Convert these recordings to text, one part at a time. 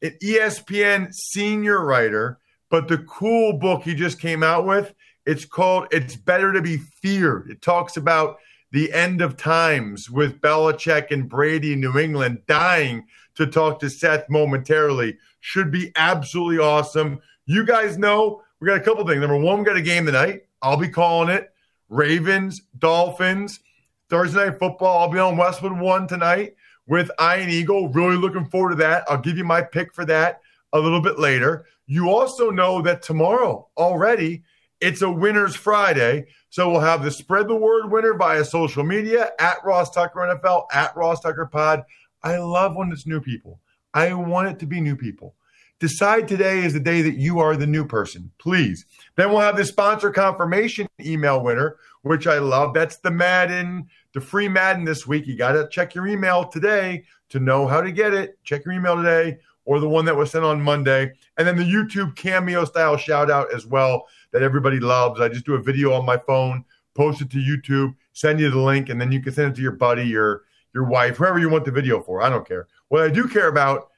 an ESPN senior writer, but the cool book he just came out with, it's called It's Better to Be Feared. It talks about the end of times with Belichick and Brady in New England. Dying to talk to Seth momentarily. Should be absolutely awesome. You guys know we got a couple things. Number one, we got a game tonight. I'll be calling it. Ravens, Dolphins, Thursday Night Football. I'll be on Westwood One tonight with Ian Eagle. Really looking forward to that. I'll give you my pick for that a little bit later. You also know that tomorrow already it's a Winners Friday. So we'll have the Spread the Word winner via social media, at Ross Tucker NFL, at Ross Tucker Pod. I love when it's new people. I want it to be new people. Decide today is the day that you are the new person, please. Then we'll have the sponsor confirmation email winner, which I love. That's the Madden, the free Madden this week. You got to check your email today to know how to get it. Check your email today or the one that was sent on Monday. And then the YouTube cameo-style shout-out as well that everybody loves. I just do a video on my phone, post it to YouTube, send you the link, and then you can send it to your buddy, your wife, whoever you want the video for. I don't care. What I do care about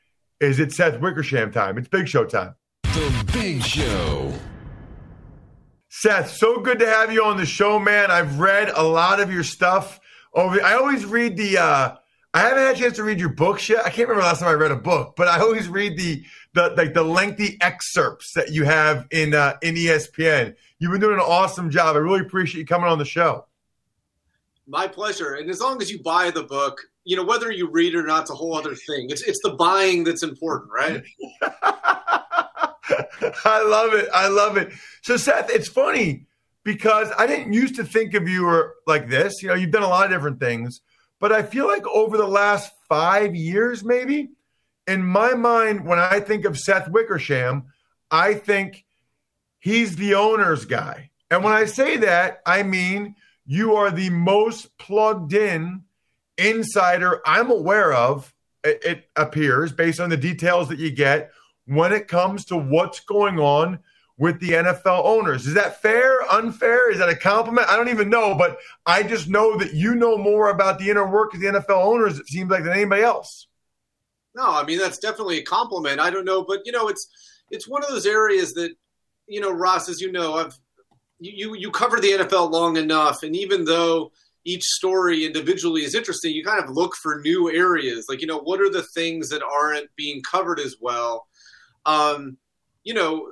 is it Seth Wickersham time. It's Big Show time. The Big Show. Seth, so good to have you on the show, man. I've read a lot of your stuff. I always read the I haven't had a chance to read your books yet. I can't remember the last time I read a book, but I always read the lengthy excerpts that you have in ESPN. You've been doing an awesome job. I really appreciate you coming on the show. My pleasure. And as long as you buy the book, you know, whether you read it or not, it's a whole other thing. It's the buying that's important, right? I love it. I love it. So, Seth, it's funny because I didn't used to think of you like this. You know, you've done a lot of different things. But I feel like over the last 5 years maybe, in my mind, when I think of Seth Wickersham, I think he's the owner's guy. And when I say that, I mean you are the most plugged in insider I'm aware of, it appears, based on the details that you get, when it comes to what's going on with the NFL owners. Is that fair, unfair? Is that a compliment? I don't even know, but I just know that you know more about the inner work of the NFL owners, it seems like, than anybody else. No, I mean, that's definitely a compliment. I don't know, but, you know, it's one of those areas that, you know, Ross, as you know, you cover the NFL long enough, and even though each story individually is interesting, you kind of look for new areas. Like, you know, what are the things that aren't being covered as well? You know,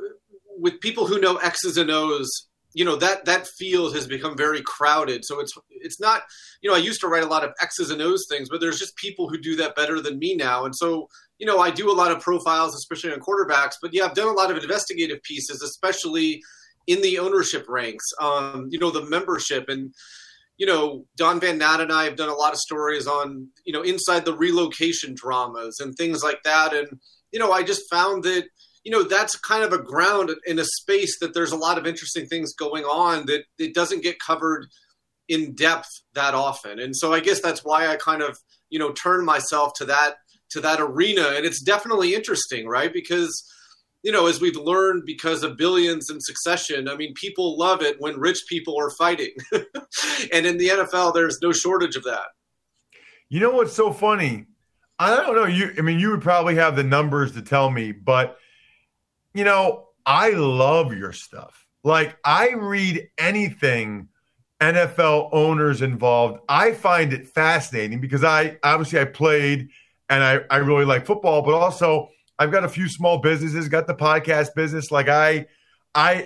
with people who know X's and O's, you know, that field has become very crowded. So it's not, you know, I used to write a lot of X's and O's things, but there's just people who do that better than me now. And so, you know, I do a lot of profiles, especially on quarterbacks, but yeah, I've done a lot of investigative pieces, especially in the ownership ranks, you know, the membership. And, you know, Don Van Natta and I have done a lot of stories on, you know, inside the relocation dramas and things like that. And, you know, I just found that, you know, that's kind of a ground in a space that there's a lot of interesting things going on that it doesn't get covered in depth that often. And so I guess that's why I kind of, you know, turn myself to that arena. And it's definitely interesting, right? Because, you know, as we've learned because of Billions and Succession, I mean, people love it when rich people are fighting. And in the NFL, there's no shortage of that. You know what's so funny? I don't know. I mean, you would probably have the numbers to tell me, but, you know, I love your stuff. Like, I read anything NFL owners involved. I find it fascinating because I played and I really like football, but also I've got a few small businesses, got the podcast business. Like I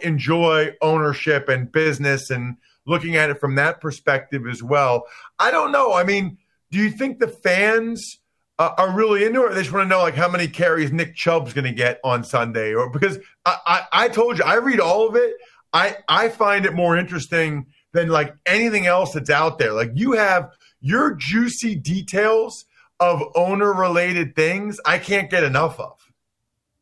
enjoy ownership and business and looking at it from that perspective as well. I don't know. I mean, do you think the fans are really into it? They just want to know, like, how many carries Nick Chubb's going to get on Sunday, or because I told you, I read all of it. I find it more interesting than like anything else that's out there. Like, you have your juicy details of owner-related things I can't get enough of.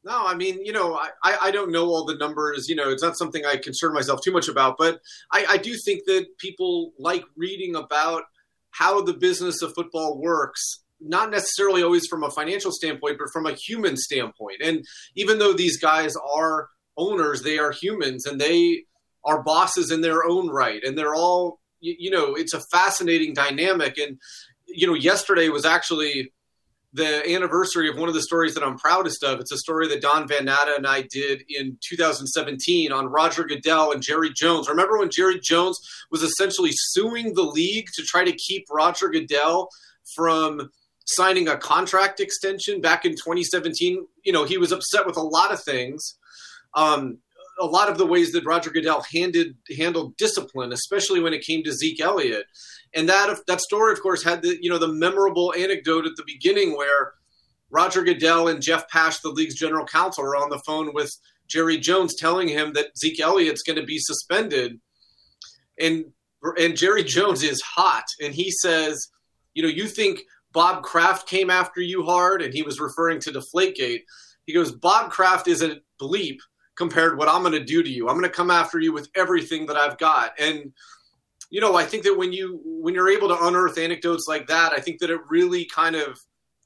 No, I mean, you know, I don't know all the numbers. You know, it's not something I concern myself too much about. But I do think that people like reading about how the business of football works, not necessarily always from a financial standpoint, but from a human standpoint. And even though these guys are owners, they are humans, and they are bosses in their own right. And they're all, you know, it's a fascinating dynamic. And, you know, yesterday was actually the anniversary of one of the stories that I'm proudest of. It's a story that Don Van Natta and I did in 2017 on Roger Goodell and Jerry Jones. Remember when Jerry Jones was essentially suing the league to try to keep Roger Goodell from signing a contract extension back in 2017? You know, he was upset with a lot of things. A lot of the ways that Roger Goodell handled discipline, especially when it came to Zeke Elliott. And that story, of course, had the, you know, the memorable anecdote at the beginning where Roger Goodell and Jeff Pash, the league's general counsel, were on the phone with Jerry Jones telling him that Zeke Elliott's going to be suspended. And Jerry Jones is hot. And he says, you know, you think Bob Kraft came after you hard? And he was referring to Deflategate. He goes, Bob Kraft is a bleep compared to what I'm going to do to you. I'm going to come after you with everything that I've got. And, you know, I think that when you're able to unearth anecdotes like that, I think that it really kind of,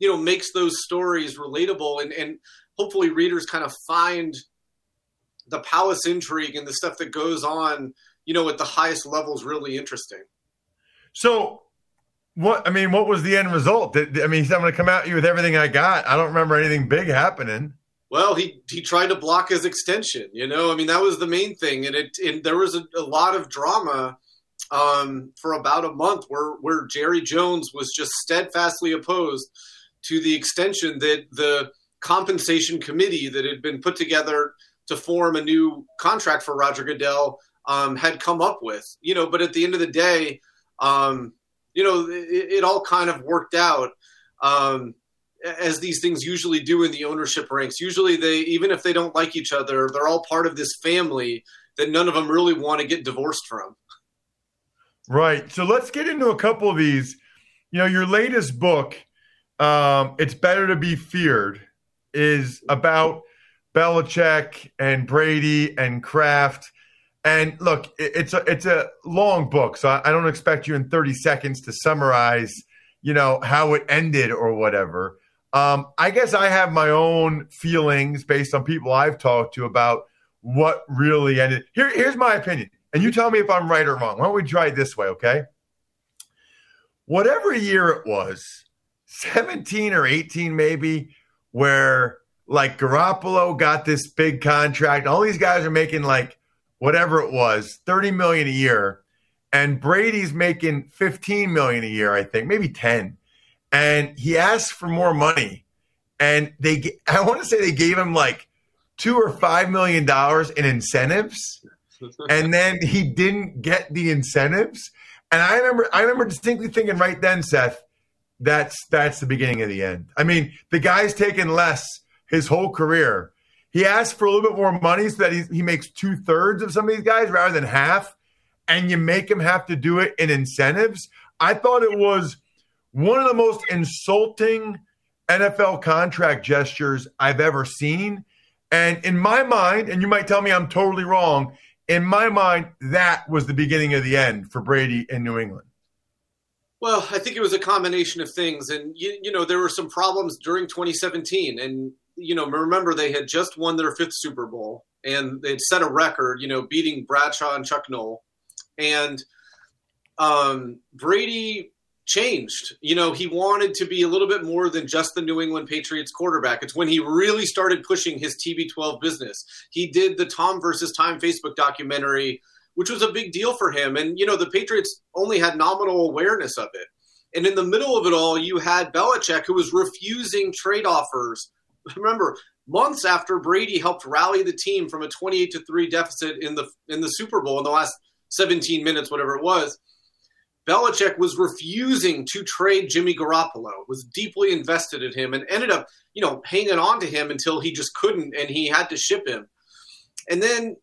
you know, makes those stories relatable, and hopefully readers kind of find the palace intrigue and the stuff that goes on, you know, at the highest levels really interesting. So what was the end result? I'm going to come at you with everything I got. I don't remember anything big happening. Well, he tried to block his extension, you know. I mean, that was the main thing, and there was a lot of drama for about a month where Jerry Jones was just steadfastly opposed to the extension that the compensation committee that had been put together to form a new contract for Roger Goodell had come up with, you know. But at the end of the day, you know, it all kind of worked out. As these things usually do in the ownership ranks. Usually they, even if they don't like each other, they're all part of this family that none of them really want to get divorced from. Right. So let's get into a couple of these. You know, your latest book, It's Better to Be Feared, is about Belichick and Brady and Kraft. And look, it's a long book, so I don't expect you in 30 seconds to summarize, you know, how it ended or whatever. I guess I have my own feelings based on people I've talked to about what really ended. Here's my opinion, and you tell me if I'm right or wrong. Why don't we try it this way, okay? Whatever year it was, 17 or 18 maybe, where, like, Garoppolo got this big contract. All these guys are making, like, whatever it was, $30 million a year, and Brady's making $15 million a year, I think, maybe 10. And he asked for more money, and I want to say they gave him like $2 or $5 million in incentives, and then he didn't get the incentives. And I remember distinctly thinking right then, Seth, that's the beginning of the end. I mean, the guy's taken less his whole career. He asked for a little bit more money so that he makes 2/3 of some of these guys rather than half, and you make him have to do it in incentives. I thought it was one of the most insulting NFL contract gestures I've ever seen. And in my mind, and you might tell me I'm totally wrong, in my mind, that was the beginning of the end for Brady in New England. Well, I think it was a combination of things. And, you know, there were some problems during 2017. And, you know, remember, they had just won their fifth Super Bowl. And they'd set a record, you know, beating Bradshaw and Chuck Noll. And Brady changed. You know, he wanted to be a little bit more than just the New England Patriots quarterback. It's when he really started pushing his TB12 business. He did the Tom versus Time Facebook documentary, which was a big deal for him. And, you know, the Patriots only had nominal awareness of it. And in the middle of it all, you had Belichick, who was refusing trade offers. Remember, months after Brady helped rally the team from a 28-3 deficit in the Super Bowl in the last 17 minutes, whatever it was, Belichick was refusing to trade Jimmy Garoppolo, was deeply invested in him, and ended up, you know, hanging on to him until he just couldn't and he had to ship him. And then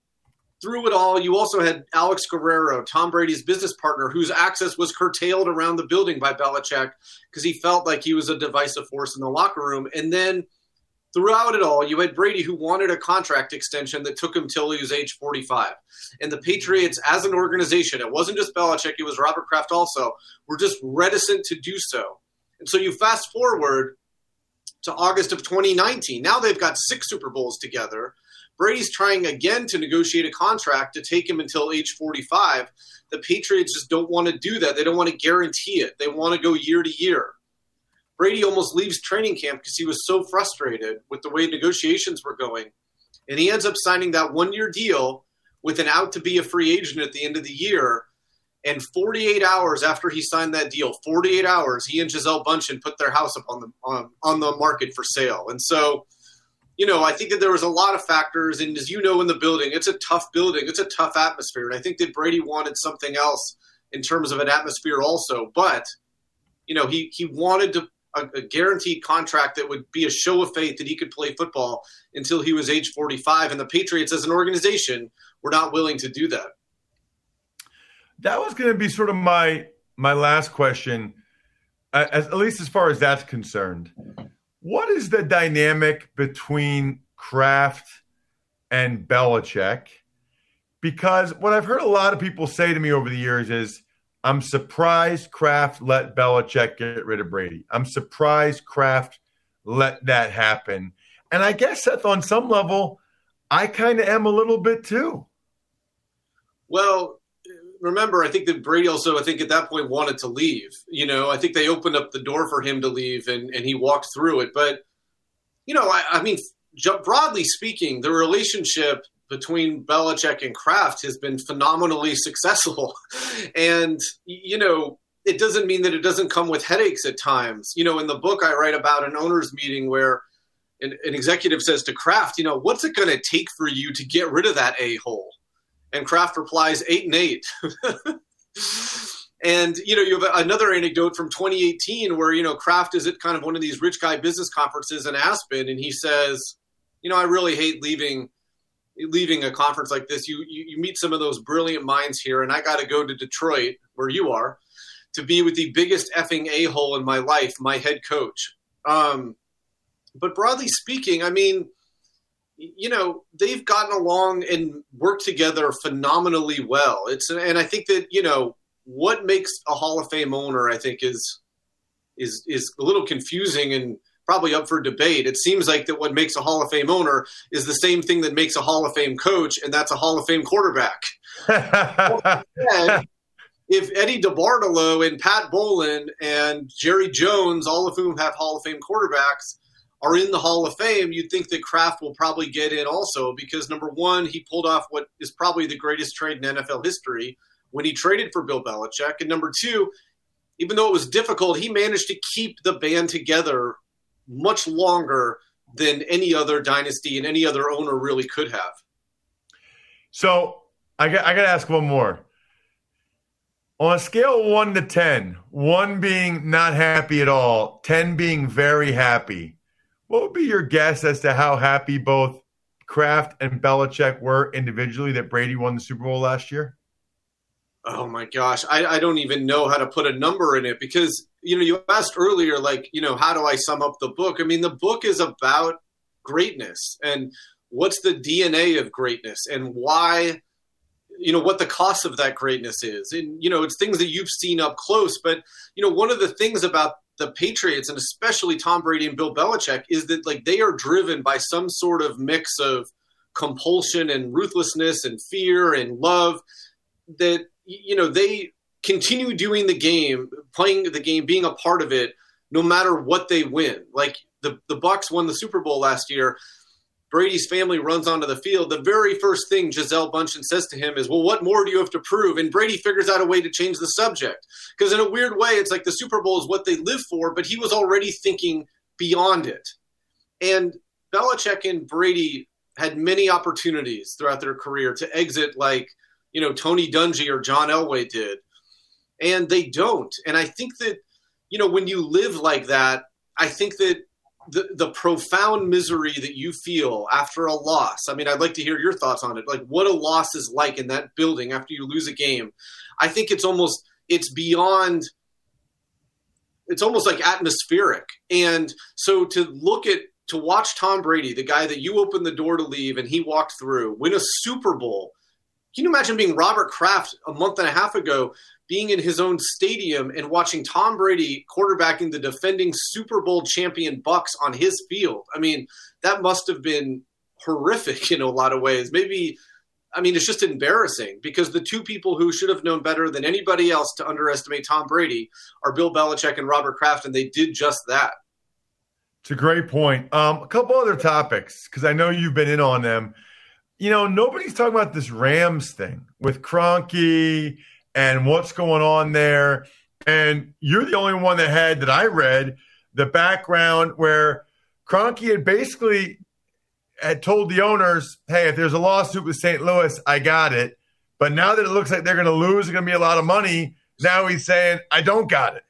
through it all, you also had Alex Guerrero, Tom Brady's business partner, whose access was curtailed around the building by Belichick because he felt like he was a divisive force in the locker room. And then throughout it all, you had Brady, who wanted a contract extension that took him till he was age 45. And the Patriots, as an organization, it wasn't just Belichick, it was Robert Kraft also, were just reticent to do so. And so you fast forward to August of 2019. Now they've got 6 Super Bowls together. Brady's trying again to negotiate a contract to take him until age 45. The Patriots just don't want to do that. They don't want to guarantee it. They want to go year to year. Brady almost leaves training camp because he was so frustrated with the way negotiations were going. And he ends up signing that one-year deal with an out to be a free agent at the end of the year. And 48 hours after he signed that deal, 48 hours, he and Gisele Bündchen put their house up on the market for sale. And so, you know, I think that there was a lot of factors. And as you know, in the building, it's a tough building. It's a tough atmosphere. And I think that Brady wanted something else in terms of an atmosphere also. But, you know, he wanted to a guaranteed contract that would be a show of faith that he could play football until he was age 45. And the Patriots as an organization were not willing to do that. That was going to be sort of my last question, at least as far as that's concerned. What is the dynamic between Kraft and Belichick? Because what I've heard a lot of people say to me over the years is, I'm surprised Kraft let Belichick get rid of Brady. I'm surprised Kraft let that happen. And I guess, Seth, on some level, I kind of am a little bit too. Well, remember, I think that Brady also, I think at that point, wanted to leave. You know, I think they opened up the door for him to leave, and he walked through it. But, you know, I mean, broadly speaking, the relationship between Belichick and Kraft has been phenomenally successful. And, you know, it doesn't mean that it doesn't come with headaches at times. You know, in the book I write about an owner's meeting where an executive says to Kraft, you know, what's it going to take for you to get rid of that a-hole? And Kraft replies, 8 and 8. And, you know, you have another anecdote from 2018 where, you know, Kraft is at kind of one of these rich guy business conferences in Aspen. And he says, you know, I really hate leaving a conference like this. You meet some of those brilliant minds here, and I got to go to Detroit, where you are, to be with the biggest effing a-hole in my life, my head coach. But broadly speaking, I mean, you know, they've gotten along and worked together phenomenally well. And I think that, you know, what makes a Hall of Fame owner, I think, is a little confusing and probably up for debate. It seems like that what makes a Hall of Fame owner is the same thing that makes a Hall of Fame coach, and that's a Hall of Fame quarterback. If Eddie DeBartolo and Pat Bowlen and Jerry Jones, all of whom have Hall of Fame quarterbacks, are in the Hall of Fame, you'd think that Kraft will probably get in also because, number one, he pulled off what is probably the greatest trade in NFL history when he traded for Bill Belichick. And number two, even though it was difficult, he managed to keep the band together much longer than any other dynasty and any other owner really could have. So I got to ask one more. On a scale of 1 to 10, 1 being not happy at all, 10 being very happy, what would be your guess as to how happy both Kraft and Belichick were individually that Brady won the Super Bowl last year? Oh my gosh. I don't even know how to put a number in it because, you know, you asked earlier, like, you know, how do I sum up the book? I mean, the book is about greatness and what's the DNA of greatness and why, you know, what the cost of that greatness is. And, you know, it's things that you've seen up close. But, you know, one of the things about the Patriots and especially Tom Brady and Bill Belichick is that, like, they are driven by some sort of mix of compulsion and ruthlessness and fear and love that, you know, they continue doing the game, playing the game, being a part of it, no matter what they win. Like the Bucs won the Super Bowl last year. Brady's family runs onto the field. The very first thing Gisele Bündchen says to him is, well, what more do you have to prove? And Brady figures out a way to change the subject. Because in a weird way, it's like the Super Bowl is what they live for, but he was already thinking beyond it. And Belichick and Brady had many opportunities throughout their career to exit like, you know, Tony Dungy or John Elway did. And they don't. And I think that, you know, when you live like that, I think that the profound misery that you feel after a loss. I mean, I'd like to hear your thoughts on it. Like what a loss is like in that building after you lose a game. I think it's almost, it's beyond, it's almost like atmospheric. And so to look at, to watch Tom Brady, the guy that you opened the door to leave and he walked through, win a Super Bowl. Can you imagine being Robert Kraft a month and a half ago, being in his own stadium and watching Tom Brady quarterbacking the defending Super Bowl champion Bucs on his field? I mean, that must have been horrific in a lot of ways. Maybe, I mean, it's just embarrassing because the two people who should have known better than anybody else to underestimate Tom Brady are Bill Belichick and Robert Kraft, and they did just that. It's a great point. A couple other topics, because I know you've been in on them. You know, nobody's talking about this Rams thing with Kroenke and what's going on there. And you're the only one that had, that I read, the background where Kroenke had basically had told the owners, hey, if there's a lawsuit with St. Louis, I got it. But now that it looks like they're going to lose, it's going to be a lot of money, now he's saying, I don't got it.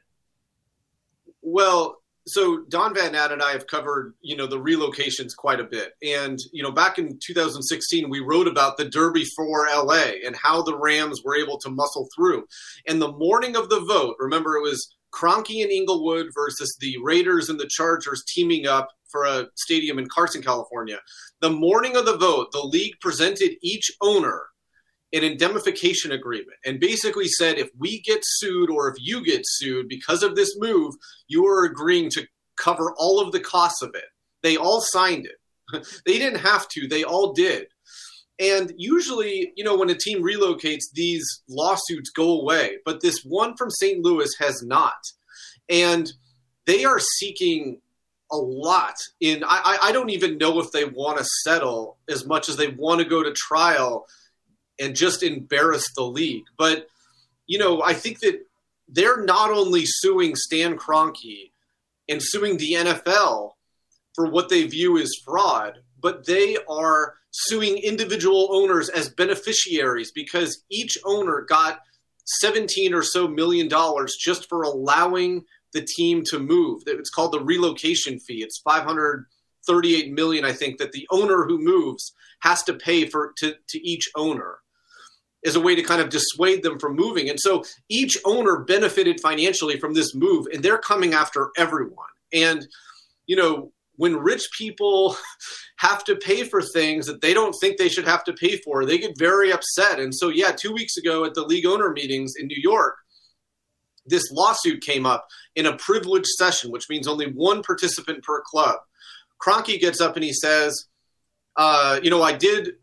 Well, so Don Van Natta and I have covered, you know, the relocations quite a bit. And, you know, back in 2016, we wrote about the Derby for LA and how the Rams were able to muscle through. And the morning of the vote, remember, it was Kroenke and Inglewood versus the Raiders and the Chargers teaming up for a stadium in Carson, California. The morning of the vote, the league presented each owner an indemnification agreement and basically said, if we get sued or if you get sued because of this move, you are agreeing to cover all of the costs of it. They all signed it. They didn't have to. They all did. And usually, you know, when a team relocates, these lawsuits go away. But this one from St. Louis has not. And they are seeking a lot. In I don't even know if they want to settle as much as they want to go to trial and just embarrass the league. But, you know, I think that they're not only suing Stan Kroenke and suing the NFL for what they view as fraud, but they are suing individual owners as beneficiaries because each owner got $17 or so million just for allowing the team to move. It's called the relocation fee. It's $538 million, I think, that the owner who moves has to pay for to each owner, is a way to kind of dissuade them from moving. And so each owner benefited financially from this move, and they're coming after everyone. And, you know, when rich people have to pay for things that they don't think they should have to pay for, they get very upset. And so, yeah, 2 weeks ago at the league owner meetings in New York, this lawsuit came up in a privileged session, which means only one participant per club. Kroenke gets up and he says, you know, I didn't,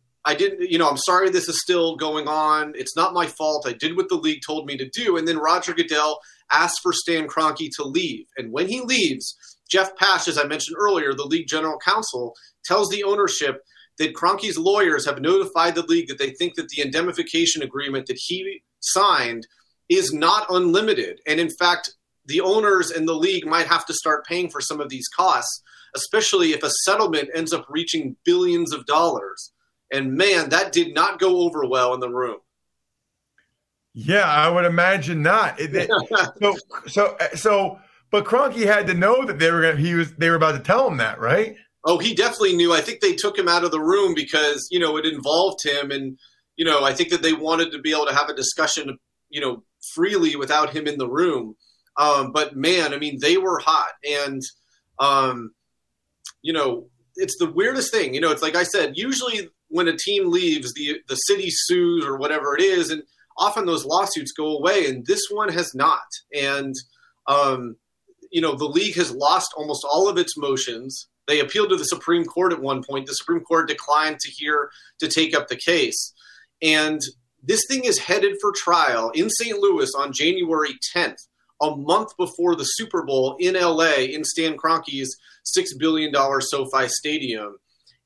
you know, I'm sorry this is still going on. It's not my fault. I did what the league told me to do. And then Roger Goodell asked for Stan Kroenke to leave. And when he leaves, Jeff Pash, as I mentioned earlier, the league general counsel, tells the ownership that Kroenke's lawyers have notified the league that they think that the indemnification agreement that he signed is not unlimited. And in fact, the owners and the league might have to start paying for some of these costs, especially if a settlement ends up reaching billions of dollars. And, man, that did not go over well in the room. Yeah, I would imagine not. But Kroenke had to know that they were about to tell him that, right? Oh, he definitely knew. I think they took him out of the room because, you know, it involved him. And, you know, I think that they wanted to be able to have a discussion, you know, freely without him in the room. But, man, I mean, they were hot. And, you know, it's the weirdest thing. You know, it's like I said, usually when a team leaves, the city sues or whatever it is, and often those lawsuits go away, and this one has not. And, you know, the league has lost almost all of its motions. They appealed to the Supreme Court at one point. The Supreme Court declined to take up the case. And this thing is headed for trial in St. Louis on January 10th, a month before the Super Bowl in L.A. in Stan Kroenke's $6 billion SoFi Stadium.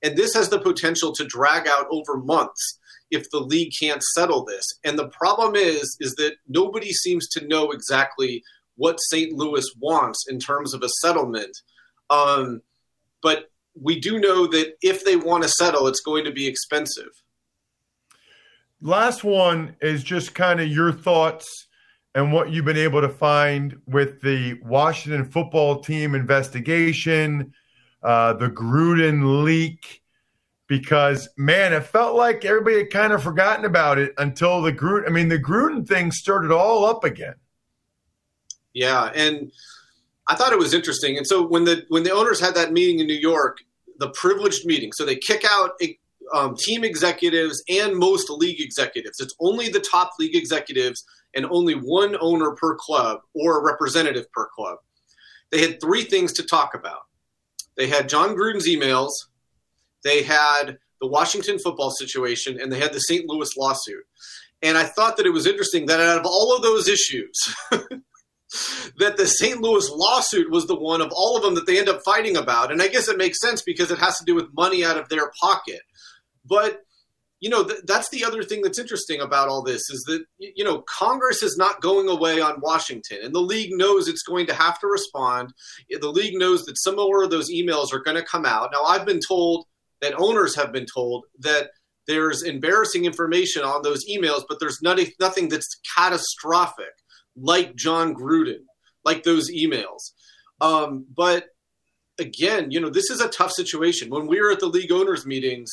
And this has the potential to drag out over months if the league can't settle this. And the problem is that nobody seems to know exactly what St. Louis wants in terms of a settlement. But we do know that if they want to settle, it's going to be expensive. Last one is just kind of your thoughts and what you've been able to find with the Washington football team investigation, the Gruden leak, because, man, it felt like everybody had kind of forgotten about it until the Gruden thing started all up again. Yeah, and I thought it was interesting. And so when the owners had that meeting in New York, the privileged meeting, so they kick out team executives and most league executives. It's only the top league executives and only one owner per club or a representative per club. They had three things to talk about. They had John Gruden's emails, they had the Washington football situation, and they had the St. Louis lawsuit. And I thought that it was interesting that out of all of those issues, that the St. Louis lawsuit was the one of all of them that they end up fighting about. And I guess it makes sense because it has to do with money out of their pocket. But, you know, that's the other thing that's interesting about all this is that, you know, Congress is not going away on Washington, and the league knows it's going to have to respond. The league knows that some more of those emails are going to come out. Now, I've been told that owners have been told that there's embarrassing information on those emails, but there's nothing that's catastrophic like John Gruden, like those emails. But again, you know, this is a tough situation. When we were at the league owners meetings,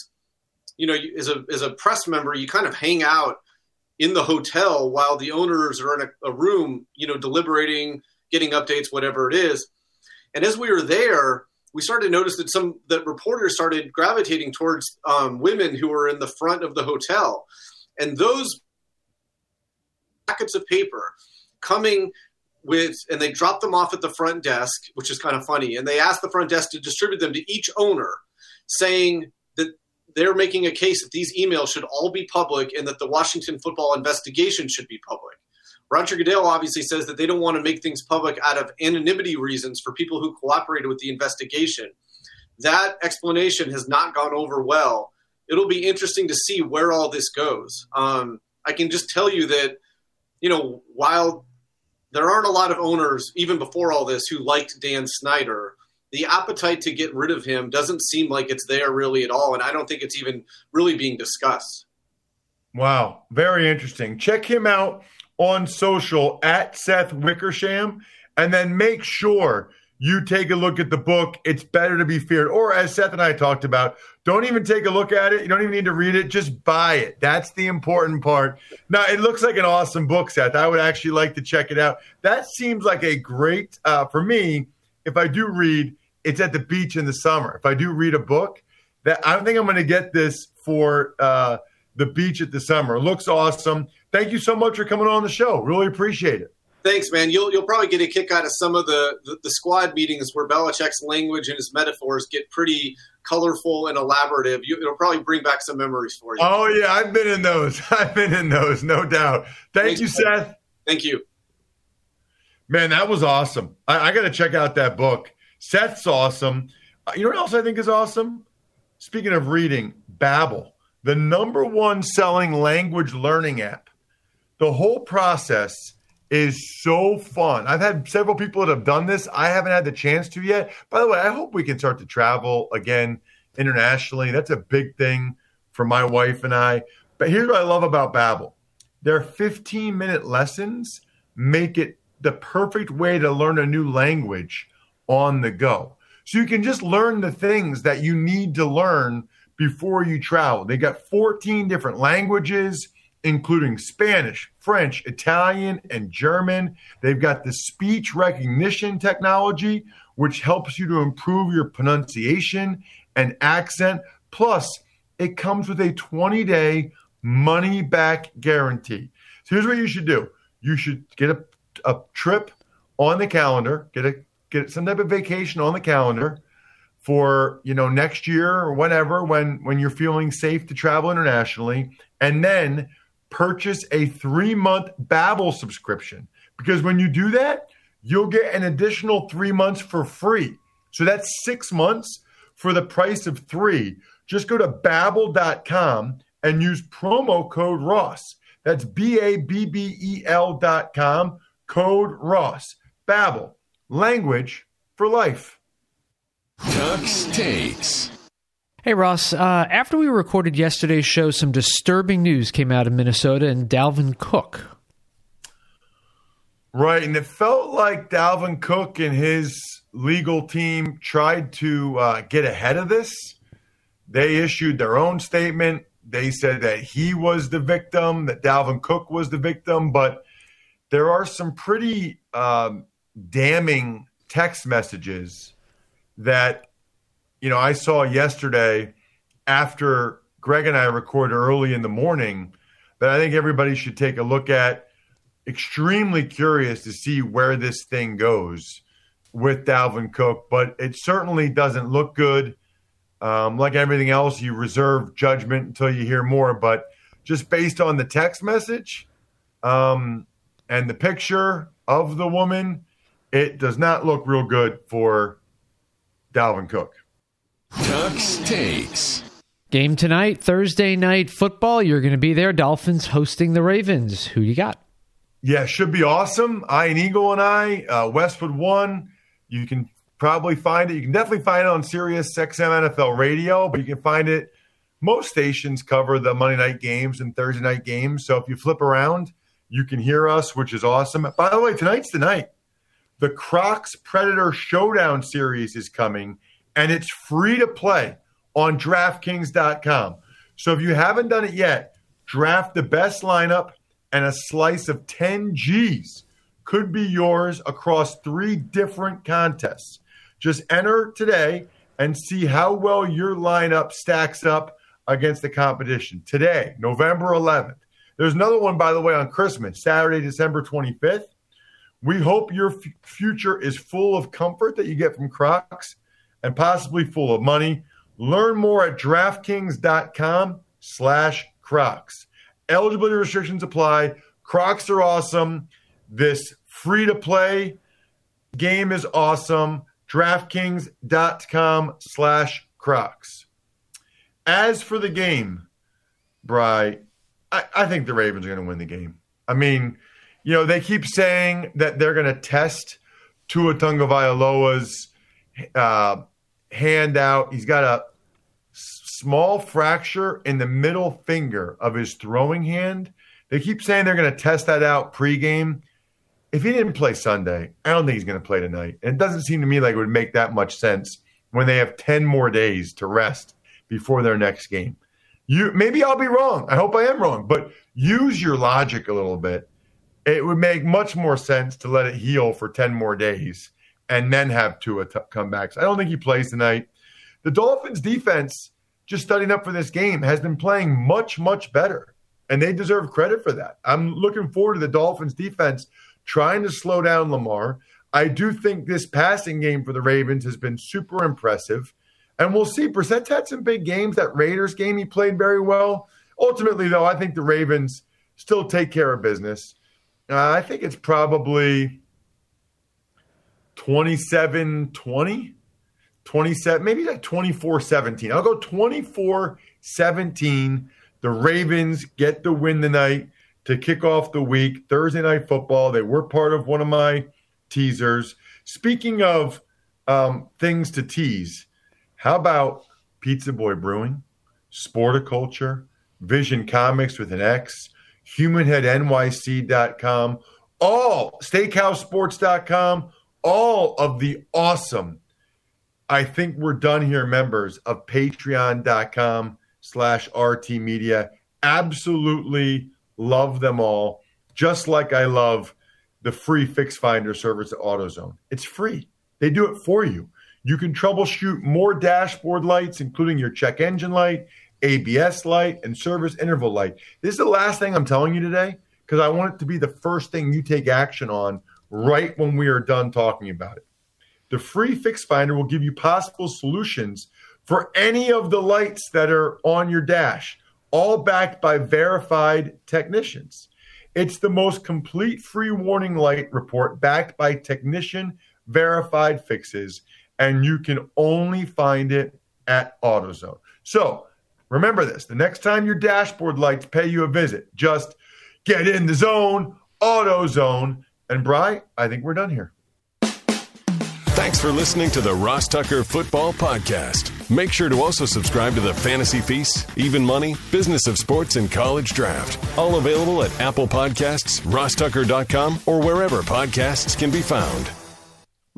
you know, as a press member, you kind of hang out in the hotel while the owners are in a room, you know, deliberating, getting updates, whatever it is. And as we were there, we started to notice that that reporters started gravitating towards women who were in the front of the hotel. And those packets of paper coming with, and they dropped them off at the front desk, which is kind of funny. And they asked the front desk to distribute them to each owner, saying that they're making a case that these emails should all be public and that the Washington football investigation should be public. Roger Goodell obviously says that they don't want to make things public out of anonymity reasons for people who cooperated with the investigation. That explanation has not gone over well. It'll be interesting to see where all this goes. I can just tell you that, you know, while there aren't a lot of owners, even before all this, who liked Dan Snyder, the appetite to get rid of him doesn't seem like it's there really at all, and I don't think it's even really being discussed. Wow, very interesting. Check him out on social at Seth Wickersham, and then make sure you take a look at the book, It's Better to Be Feared, or as Seth and I talked about, don't even take a look at it. You don't even need to read it. Just buy it. That's the important part. Now, it looks like an awesome book, Seth. I would actually like to check it out. That seems like a great, for me, if I do read, it's at the beach in the summer. If I do read a book, that I don't think I'm going to get this for the beach at the summer. It looks awesome. Thank you so much for coming on the show. Really appreciate it. Thanks, man. You'll probably get a kick out of some of the squad meetings where Belichick's language and his metaphors get pretty colorful and elaborative. It'll probably bring back some memories for you. Oh, yeah. I've been in those, no doubt. Thanks, Seth. Thank you. Man, that was awesome. I got to check out that book. Seth's awesome. You know what else I think is awesome? Speaking of reading, Babbel, the #1 selling language learning app. The whole process is so fun. I've had several people that have done this. I haven't had the chance to yet. By the way, I hope we can start to travel again internationally. That's a big thing for my wife and I. But here's what I love about Babbel. Their 15-minute lessons make it the perfect way to learn a new language on the go. So you can just learn the things that you need to learn before you travel. They got 14 different languages, including Spanish, French, Italian, and German. They've got the speech recognition technology, which helps you to improve your pronunciation and accent. Plus, it comes with a 20-day money-back guarantee. So here's what you should do. You should get a trip on the calendar, get some type of vacation on the calendar for, you know, next year or whatever, when you're feeling safe to travel internationally, and then purchase a 3-month Babbel subscription. Because when you do that, you'll get an additional 3 months for free. So that's 6 months for the price of 3. Just go to Babbel.com and use promo code Ross. That's Babbel.com, code Ross. Babbel, language for life. Ducks Takes. Hey, Ross, after we recorded yesterday's show, some disturbing news came out of Minnesota and Dalvin Cook. Right, and it felt like Dalvin Cook and his legal team tried to get ahead of this. They issued their own statement. They said that he was the victim, that Dalvin Cook was the victim, but there are some pretty damning text messages that, you know, I saw yesterday after Greg and I recorded early in the morning that I think everybody should take a look at. Extremely curious to see where this thing goes with Dalvin Cook, but it certainly doesn't look good. Like everything else, you reserve judgment until you hear more, but just based on the text message and the picture of the woman, it does not look real good for Dalvin Cook. Ducks Takes. Game tonight, Thursday Night Football. You're going to be there. Dolphins hosting the Ravens. Who you got? Yeah, should be awesome. Ian Eagle and I, Westwood One. You can probably find it. You can definitely find it on Sirius XM NFL Radio, but you can find it. Most stations cover the Monday night games and Thursday night games. So if you flip around, you can hear us, which is awesome. By the way, tonight's the night. The Crocs Predator Showdown series is coming, and it's free to play on DraftKings.com. So if you haven't done it yet, draft the best lineup, and a slice of 10 G's could be yours across 3 different contests. Just enter today and see how well your lineup stacks up against the competition. Today, November 11th. There's another one, by the way, on Christmas, Saturday, December 25th. We hope your future is full of comfort that you get from Crocs and possibly full of money. Learn more at DraftKings.com/Crocs. Eligibility restrictions apply. Crocs are awesome. This free-to-play game is awesome. DraftKings.com/Crocs. As for the game, Bri, I think the Ravens are going to win the game. I mean, you know, they keep saying that they're going to test Tua Tagovailoa's hand out. He's got a small fracture in the middle finger of his throwing hand. They keep saying they're going to test that out pregame. If he didn't play Sunday, I don't think he's going to play tonight. And it doesn't seem to me like it would make that much sense when they have 10 more days to rest before their next game. Maybe I'll be wrong. I hope I am wrong. But use your logic a little bit. It would make much more sense to let it heal for 10 more days and then have Tua come back. So I don't think he plays tonight. The Dolphins' defense, just studying up for this game, has been playing much, much better. And they deserve credit for that. I'm looking forward to the Dolphins' defense trying to slow down Lamar. I do think this passing game for the Ravens has been super impressive. And we'll see. Brissett's had some big games. That Raiders game, he played very well. Ultimately, though, I think the Ravens still take care of business. I think it's probably 27-20. 27, maybe like 24-17. I'll go 24-17. The Ravens get the win tonight to kick off the week. Thursday Night Football. They were part of one of my teasers. Speaking of things to tease, how about Pizza Boy Brewing, Sporticulture, Vision Comics with an X, HumanHeadNYC.com, all SteakhouseSports.com, all of the awesome I think we're done here, members of Patreon.com/RT Media. Absolutely love them all, just like I love the free Fix Finder service at AutoZone. It's free. They do it for you. You can troubleshoot more dashboard lights, including your check engine light, ABS light, and service interval light. This is the last thing I'm telling you today because I want it to be the first thing you take action on right when we are done talking about it. The free fix finder will give you possible solutions for any of the lights that are on your dash, all backed by verified technicians. It's the most complete free warning light report backed by technician-verified fixes, and you can only find it at AutoZone. So remember this. The next time your dashboard lights pay you a visit, just get in the zone, AutoZone. And, Bri, I think we're done here. Thanks for listening to the Ross Tucker Football Podcast. Make sure to also subscribe to the Fantasy Feast, Even Money, Business of Sports, and College Draft. All available at Apple Podcasts, rostucker.com, or wherever podcasts can be found. A